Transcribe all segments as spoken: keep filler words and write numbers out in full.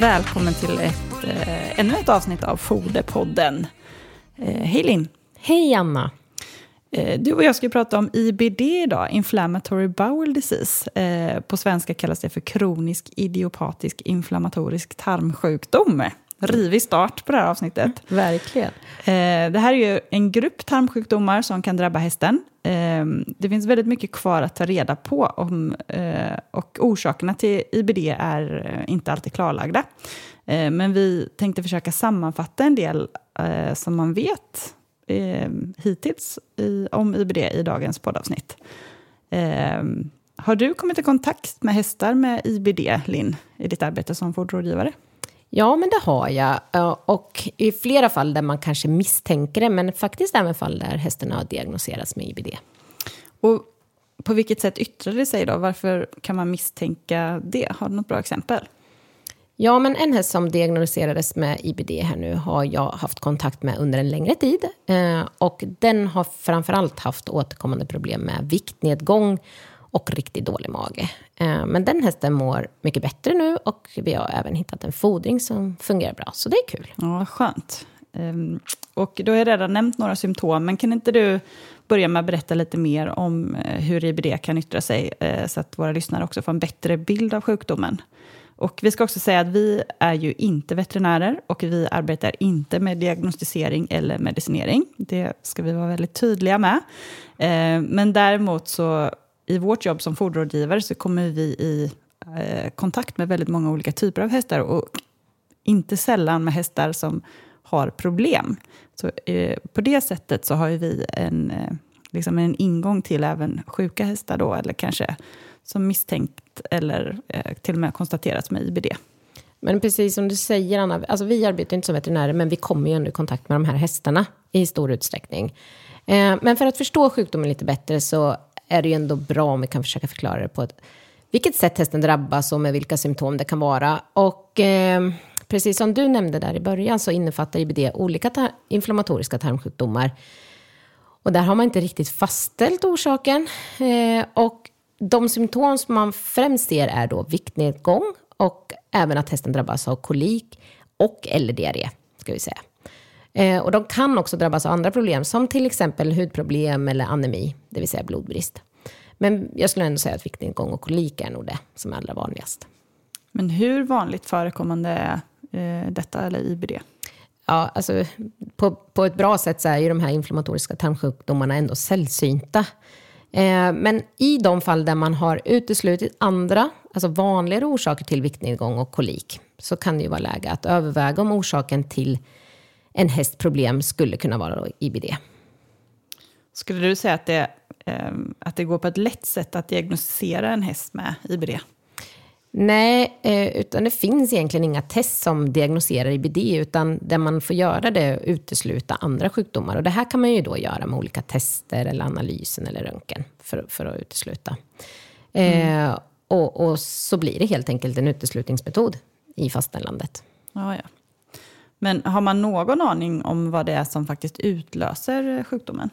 Välkommen till ett, eh, ännu ett avsnitt av Fodepodden. Eh, hej Linn. Hej Anna. Eh, du och jag ska prata om I B D idag, Inflammatory Bowel Disease. Eh, på svenska kallas det för kronisk idiopatisk inflammatorisk tarmsjukdom. Rivig start på det här avsnittet. Mm, verkligen. Eh, det här är ju en grupp tarmsjukdomar som kan drabba hästen. Eh, det finns väldigt mycket kvar att ta reda på om, eh, och orsakerna till I B D är inte alltid klarlagda. Eh, men vi tänkte försöka sammanfatta en del eh, som man vet eh, hittills i, om I B D i dagens poddavsnitt. Eh, har du kommit i kontakt med hästar med I B D, Linn, i ditt arbete som fodrådgivare? Ja, men det har jag. Och i flera fall där man kanske misstänker det, men faktiskt även fall där hästarna har diagnoserats med I B D. Och på vilket sätt yttrar det sig då? Varför kan man misstänka det? Har du något bra exempel? Ja, men en häst som diagnoserades med I B D här nu har jag haft kontakt med under en längre tid. Och den har framförallt haft återkommande problem med viktnedgång och riktigt dålig mage. Men den hästen mår mycket bättre nu. Och vi har även hittat en fodring som fungerar bra. Så det är kul. Ja, skönt. Och då har jag redan nämnt några symptom. Men kan inte du börja med att berätta lite mer om hur I B D kan yttra sig, så att våra lyssnare också får en bättre bild av sjukdomen. Och vi ska också säga att vi är ju inte veterinärer. Och vi arbetar inte med diagnostisering eller medicinering. Det ska vi vara väldigt tydliga med. Men däremot så... I vårt jobb som fodrådgivare så kommer vi i eh, kontakt med väldigt många olika typer av hästar. Och inte sällan med hästar som har problem. Så eh, på det sättet så har ju vi en, eh, liksom en ingång till även sjuka hästar då. Eller kanske som misstänkt eller eh, till och med konstaterats med I B D. Men precis som du säger, Anna, alltså vi arbetar inte som veterinärer, men vi kommer ju ändå i kontakt med de här hästarna i stor utsträckning. Eh, men för att förstå sjukdomen lite bättre så... är det ju ändå bra om vi kan försöka förklara det på ett, vilket sätt hästen drabbas och med vilka symptom det kan vara. Och eh, precis som du nämnde där i början så innefattar I B D olika ta- inflammatoriska tarmsjukdomar. Och där har man inte riktigt fastställt orsaken. Eh, och de symptom som man främst ser är då viktnedgång och även att hästen drabbas av kolik och eller diarré, ska vi säga. Eh, och de kan också drabbas av andra problem som till exempel hudproblem eller anemi, det vill säga blodbrist. Men jag skulle ändå säga att viktnedgång och kolik är nog det som är allra vanligast. Men hur vanligt förekommande är eh, detta eller I B D? Ja, alltså på, på ett bra sätt så är ju de här inflammatoriska tarmsjukdomarna ändå sällsynta. Eh, men i de fall där man har uteslutit andra, alltså vanligare orsaker till viktnedgång och kolik, så kan det ju vara läge att överväga om orsaken till en hästproblem skulle kunna vara I B D. Skulle du säga att det, att det går på ett lätt sätt att diagnostisera en häst med I B D? Nej, utan det finns egentligen inga test som diagnostiserar I B D, utan där man får göra det och utesluta andra sjukdomar. Och det här kan man ju då göra med olika tester eller analysen eller röntgen för, för att utesluta. Mm. Eh, och, och så blir det helt enkelt en uteslutningsmetod i fastlandet. Ja, ja. Men har man någon aning om vad det är som faktiskt utlöser sjukdomen?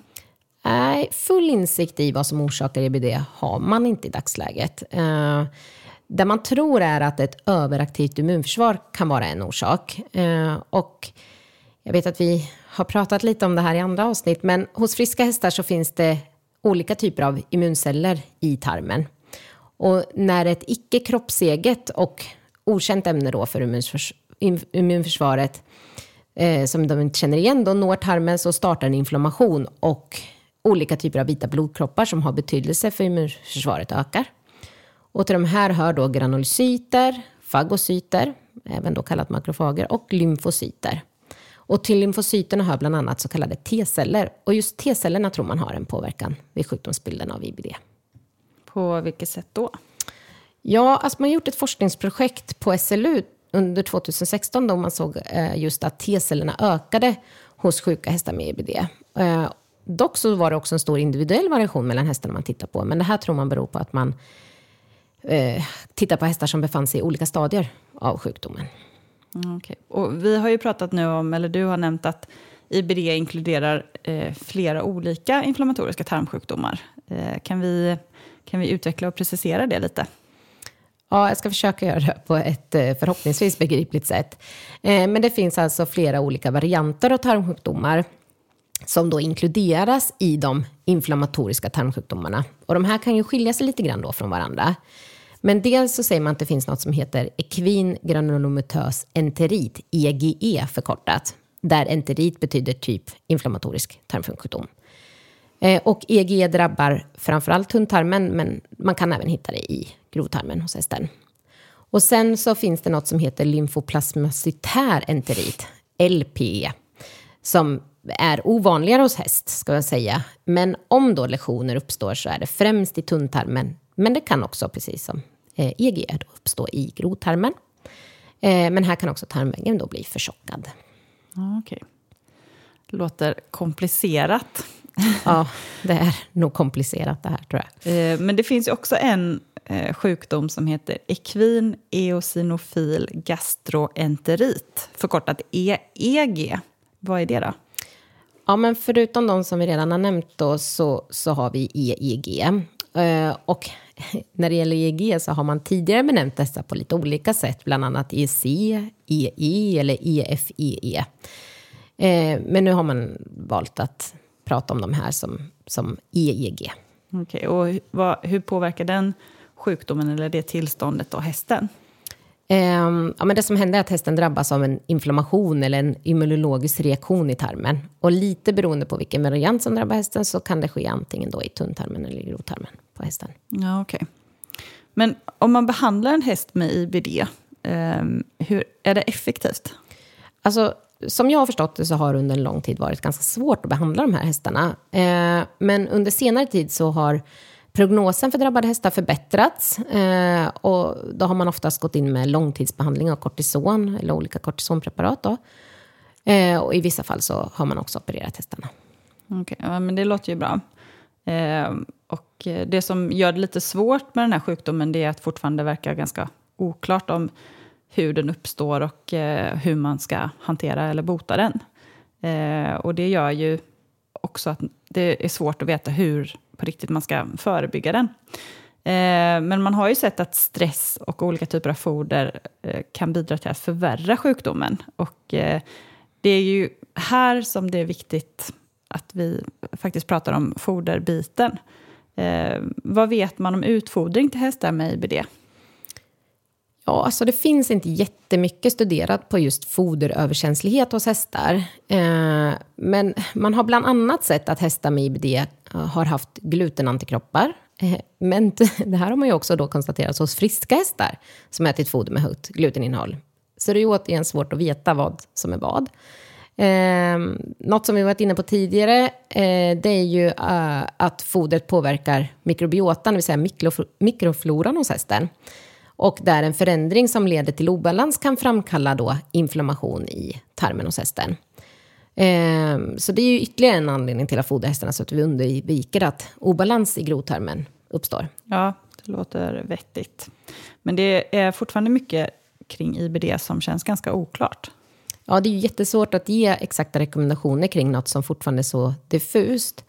Nej, full insikt i vad som orsakar I B D har man inte i dagsläget. Eh, det man tror är att ett överaktivt immunförsvar kan vara en orsak. Eh, och jag vet att vi har pratat lite om det här i andra avsnitt. Men hos friska hästar så finns det olika typer av immunceller i tarmen. Och när ett icke-kroppseget och okänt ämne då för immunförsvar, immunförsvaret eh, som de inte känner igen då når tarmen, så startar en inflammation och olika typer av vita blodkroppar som har betydelse för immunförsvaret ökar. Och till de här hör då granulocyter, fagocyter, även då kallat makrofager, och lymfocyter. Och till lymfocyterna hör bland annat så kallade T-celler, och just T-cellerna tror man har en påverkan vid sjukdomsbilden av I B D. På vilket sätt då? Ja, alltså man har gjort ett forskningsprojekt på S L U under tjugohundrasexton då man såg just att T-cellerna ökade hos sjuka hästar med I B D. Dock så var det också en stor individuell variation mellan hästarna man tittar på. Men det här tror man beror på att man tittar på hästar som befann sig i olika stadier av sjukdomen. Okay. Och vi har ju pratat nu om, eller du har nämnt att I B D inkluderar flera olika inflammatoriska tarmsjukdomar. Kan vi, kan vi utveckla och precisera det lite? Ja, jag ska försöka göra det på ett förhoppningsvis begripligt sätt. Men det finns alltså flera olika varianter av tarmsjukdomar som då inkluderas i de inflammatoriska tarmsjukdomarna. Och de här kan ju skilja sig lite grann då från varandra. Men dels så säger man att det finns något som heter ekvin granulomatös enterit, E G E förkortat. Där enterit betyder typ inflammatorisk tarmsjukdom. Och E G E drabbar framförallt tunntarmen, men man kan även hitta det i grovtarmen hos hästen. Och sen så finns det något som heter lymfoplasmacytär enterit, L P E, som är ovanligare hos häst ska jag säga. Men om då lektioner uppstår så är det främst i tunntarmen, men det kan också, precis som E G E, uppstå i grovtarmen. Men här kan också tarmväggen då bli förtjockad. Okej. Låter komplicerat. Ja, det är nog komplicerat det här tror jag. Men det finns ju också en sjukdom som heter ekvin eosinofil gastroenterit, förkortat E E G. Vad är det då? Ja, men förutom de som vi redan har nämnt då så, så har vi E E G. Och när det gäller E G så har man tidigare benämnt dessa på lite olika sätt, bland annat E C, E E eller E F E E. Men nu har man valt att prata om de här som, som E E G. Okej, och vad, hur påverkar den sjukdomen eller det tillståndet då hästen? Ehm, ja, men det som händer är att hästen drabbas av en inflammation eller en immunologisk reaktion i tarmen. Och lite beroende på vilken variant som drabbar hästen så kan det ske antingen då i tunntarmen eller i grovtarmen på hästen. Ja, okej. Men om man behandlar en häst med I B D, eh, hur är det effektivt? Alltså, som jag har förstått det så har det under en lång tid varit ganska svårt att behandla de här hästarna. Eh, men under senare tid så har prognosen för drabbade hästar förbättrats. Eh, och då har man oftast gått in med långtidsbehandling av kortison eller olika kortisonpreparat. Då. Eh, och i vissa fall så har man också opererat hästarna. Okej, ja, men det låter ju bra. Eh, och det som gör det lite svårt med den här sjukdomen det är att fortfarande verkar ganska oklart om hur den uppstår och eh, hur man ska hantera eller bota den. Eh, och det gör ju också att det är svårt att veta hur på riktigt man ska förebygga den. Eh, men man har ju sett att stress och olika typer av foder eh, kan bidra till att förvärra sjukdomen. Och eh, det är ju här som det är viktigt att vi faktiskt pratar om foderbiten. Eh, vad vet man om utfodring till hästar med I B D? Ja, alltså det finns inte jättemycket studerat på just foderöverkänslighet hos hästar. Eh, men man har bland annat sett att hästar med I B D har haft glutenantikroppar. Eh, men det här har man ju också då konstaterat hos friska hästar som ätit foder med högt gluteninnehåll. Så det är ju återigen svårt att veta vad som är vad. Eh, något som vi varit inne på tidigare eh, det är ju eh, att fodret påverkar mikrobiotan, det vill säga mikrof- mikrofloran hos hästen. Och där en förändring som leder till obalans kan framkalla då inflammation i tarmen hos hästen. Ehm, så det är ju ytterligare en anledning till att fodra hästarna så att vi undviker att obalans i grovtarmen uppstår. Ja, det låter vettigt. Men det är fortfarande mycket kring I B D som känns ganska oklart. Ja, det är ju jättesvårt att ge exakta rekommendationer kring något som fortfarande är så diffust.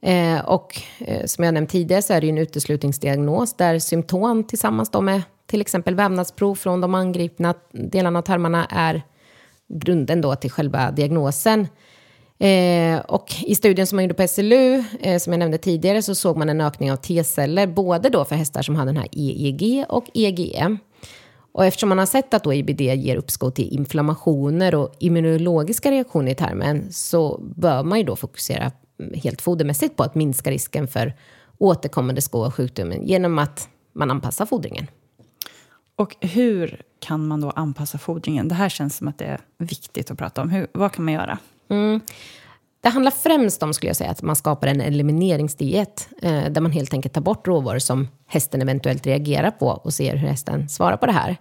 Ehm, och eh, som jag nämnt tidigare så är det ju en uteslutningsdiagnos där symptom tillsammans då med till exempel vävnadsprov från de angripna delarna av tarmarna är grunden då till själva diagnosen. Eh, och i studien som man gjorde på S L U, eh, som jag nämnde tidigare, så såg man en ökning av T-celler både då för hästar som hade den här E E G och E G E. Och eftersom man har sett att då I B D ger uppskov till inflammationer och immunologiska reaktioner i tarmen så bör man ju då fokusera helt fodermässigt på att minska risken för återkommande skov av sjukdomen genom att man anpassar fodringen. Och hur kan man då anpassa fodringen? Det här känns som att det är viktigt att prata om. Hur, vad kan man göra? Mm. Det handlar främst om, skulle jag säga, att man skapar en elimineringsdiet eh, där man helt enkelt tar bort råvaror som hästen eventuellt reagerar på och ser hur hästen svarar på det här.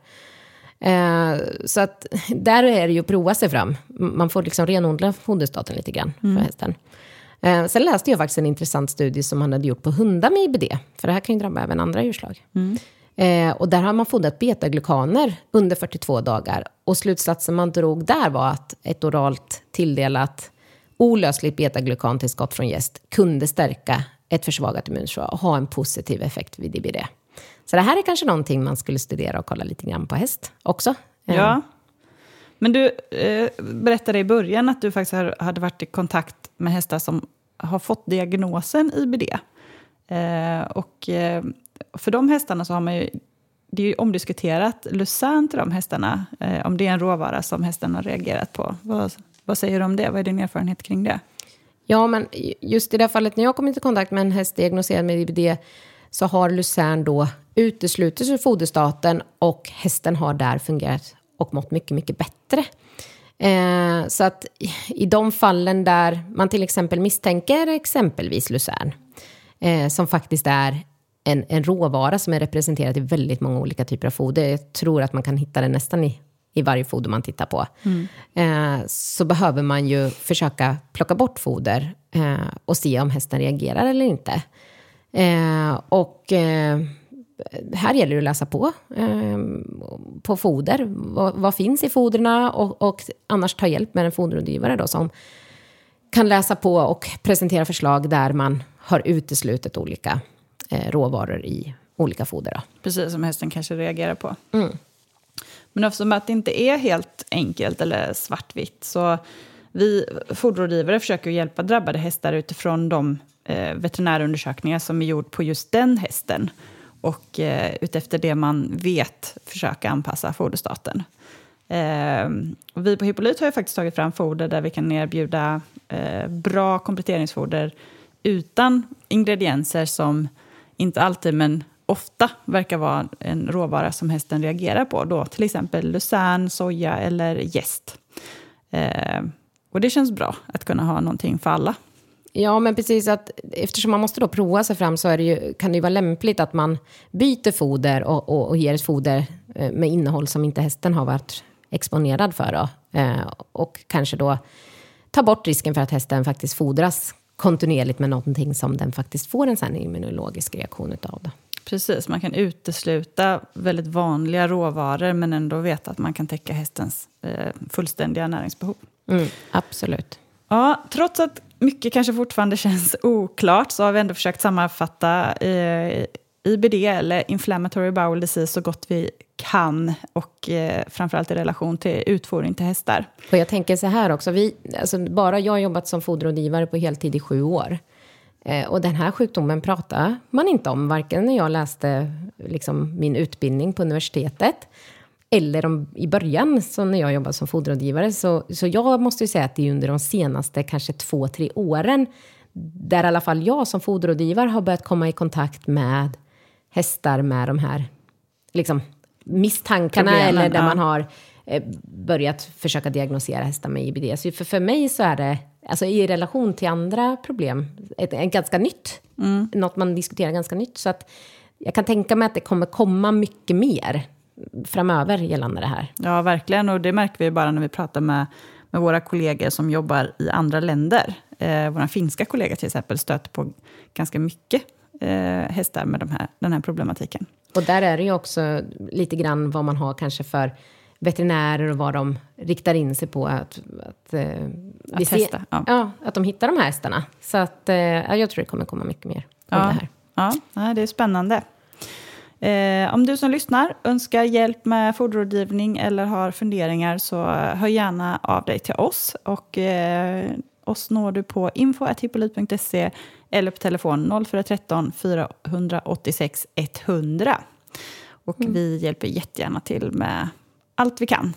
Eh, så att där är det ju att prova sig fram. Man får liksom renodla foderstaten lite grann mm. för hästen. Eh, sen läste jag faktiskt en intressant studie som han hade gjort på hundar med I B D. För det här kan ju drabba även andra djurslag. Mm. Eh, och där har man fodrat betaglukaner under fyrtiotvå dagar. Och slutsatsen man drog där var att ett oralt tilldelat olösligt betaglukantillskott från gäst kunde stärka ett försvagat immunförsvar och ha en positiv effekt vid I B D. Så det här är kanske någonting man skulle studera och kolla lite grann på häst också. Ja, men du eh, berättade i början att du faktiskt hade varit i kontakt med hästar som har fått diagnosen I B D. Eh, och eh, för de hästarna så har man ju, det är ju omdiskuterat lucern till de hästarna. Eh, om det är en råvara som hästarna har reagerat på. Vad, vad säger du om det? Vad är din erfarenhet kring det? Ja, men just i det fallet när jag kom i kontakt med en häst diagnoserad med I B D så har lucern då uteslutits ur foderstaten och hästen har där fungerat och mått mycket, mycket bättre. Eh, så att i de fallen där man till exempel misstänker exempelvis lucern eh, som faktiskt är en, en råvara som är representerad i väldigt många olika typer av foder. Jag tror att man kan hitta det nästan i, i varje foder man tittar på. Mm. Eh, så behöver man ju försöka plocka bort foder eh, och se om hästen reagerar eller inte. Eh, och... Eh, Här gäller det att läsa på, eh, på foder. Vad, vad finns i foderna? Och, och annars ta hjälp med en foderrådgivare då, som kan läsa på och presentera förslag där man har uteslutit olika eh, råvaror i olika foder. Då. Precis som hästen kanske reagerar på. Mm. Men eftersom att det inte är helt enkelt eller svartvitt så vi foderrådgivare försöker hjälpa drabbade hästar utifrån de eh, veterinärundersökningar som är gjord på just den hästen. Och eh, utefter det man vet försöka anpassa foderstaten. Eh, vi på Hippolyt har ju faktiskt tagit fram foder där vi kan erbjuda eh, bra kompletteringsfoder utan ingredienser som inte alltid men ofta verkar vara en råvara som hästen reagerar på. Då, till exempel lucern, soja eller jäst. Eh, och det känns bra att kunna ha någonting för alla. Ja, men precis att eftersom man måste då prova sig fram så är det ju, kan det ju vara lämpligt att man byter foder och, och, och ger ett foder med innehåll som inte hästen har varit exponerad för. Då. Eh, och kanske då ta bort risken för att hästen faktiskt fodras kontinuerligt med någonting som den faktiskt får en sån immunologisk reaktion utav. Då. Precis, man kan utesluta väldigt vanliga råvaror men ändå veta att man kan täcka hästens eh, fullständiga näringsbehov. Mm, absolut. Ja, trots att mycket kanske fortfarande känns oklart så har vi ändå försökt sammanfatta eh, I B D eller inflammatory bowel disease så gott vi kan och eh, framförallt i relation till utfodring till hästar. Och jag tänker så här också, vi, alltså bara jag har jobbat som foderrådgivare på heltid i sju år eh, och den här sjukdomen pratar man inte om varken när jag läste liksom, min utbildning på universitetet eller om, i början så när jag jobbade som foderrådgivare så, så jag måste ju säga att det är under de senaste kanske två, tre åren där i alla fall jag som foderrådgivare har börjat komma i kontakt med hästar med de här liksom, misstankarna Problemen, eller där ja. man har eh, börjat försöka diagnosera hästar med I B D. Så för, för mig så är det alltså, i relation till andra problem ett, ett ganska nytt, mm. något man diskuterar ganska nytt så att jag kan tänka mig att det kommer komma mycket mer framöver gällande det här. Ja, verkligen. Och det märker vi bara när vi pratar med, med våra kollegor som jobbar i andra länder. Eh, våra finska kollegor till exempel stöter på ganska mycket eh, hästar med de här, den här problematiken. Och där är det ju också lite grann vad man har kanske för veterinärer och vad de riktar in sig på att, att, eh, att, vi testa, ser, ja. Ja, att de hittar de här hästarna. Så att, eh, jag tror det kommer komma mycket mer om ja. det här. Ja, det är spännande. Eh, om du som lyssnar önskar hjälp med foderrådgivning eller har funderingar så hör gärna av dig till oss. Och eh, oss når du på info at hippolyt punkt se eller på telefon noll fyra ett tre, fyra åtta sex, ett noll noll. Och mm. vi hjälper jättegärna till med allt vi kan.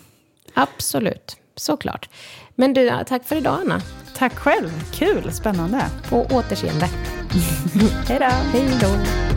Absolut, såklart. Men du, tack för idag Anna. Tack själv, kul, spännande. På återseende. Hej då. Hej då.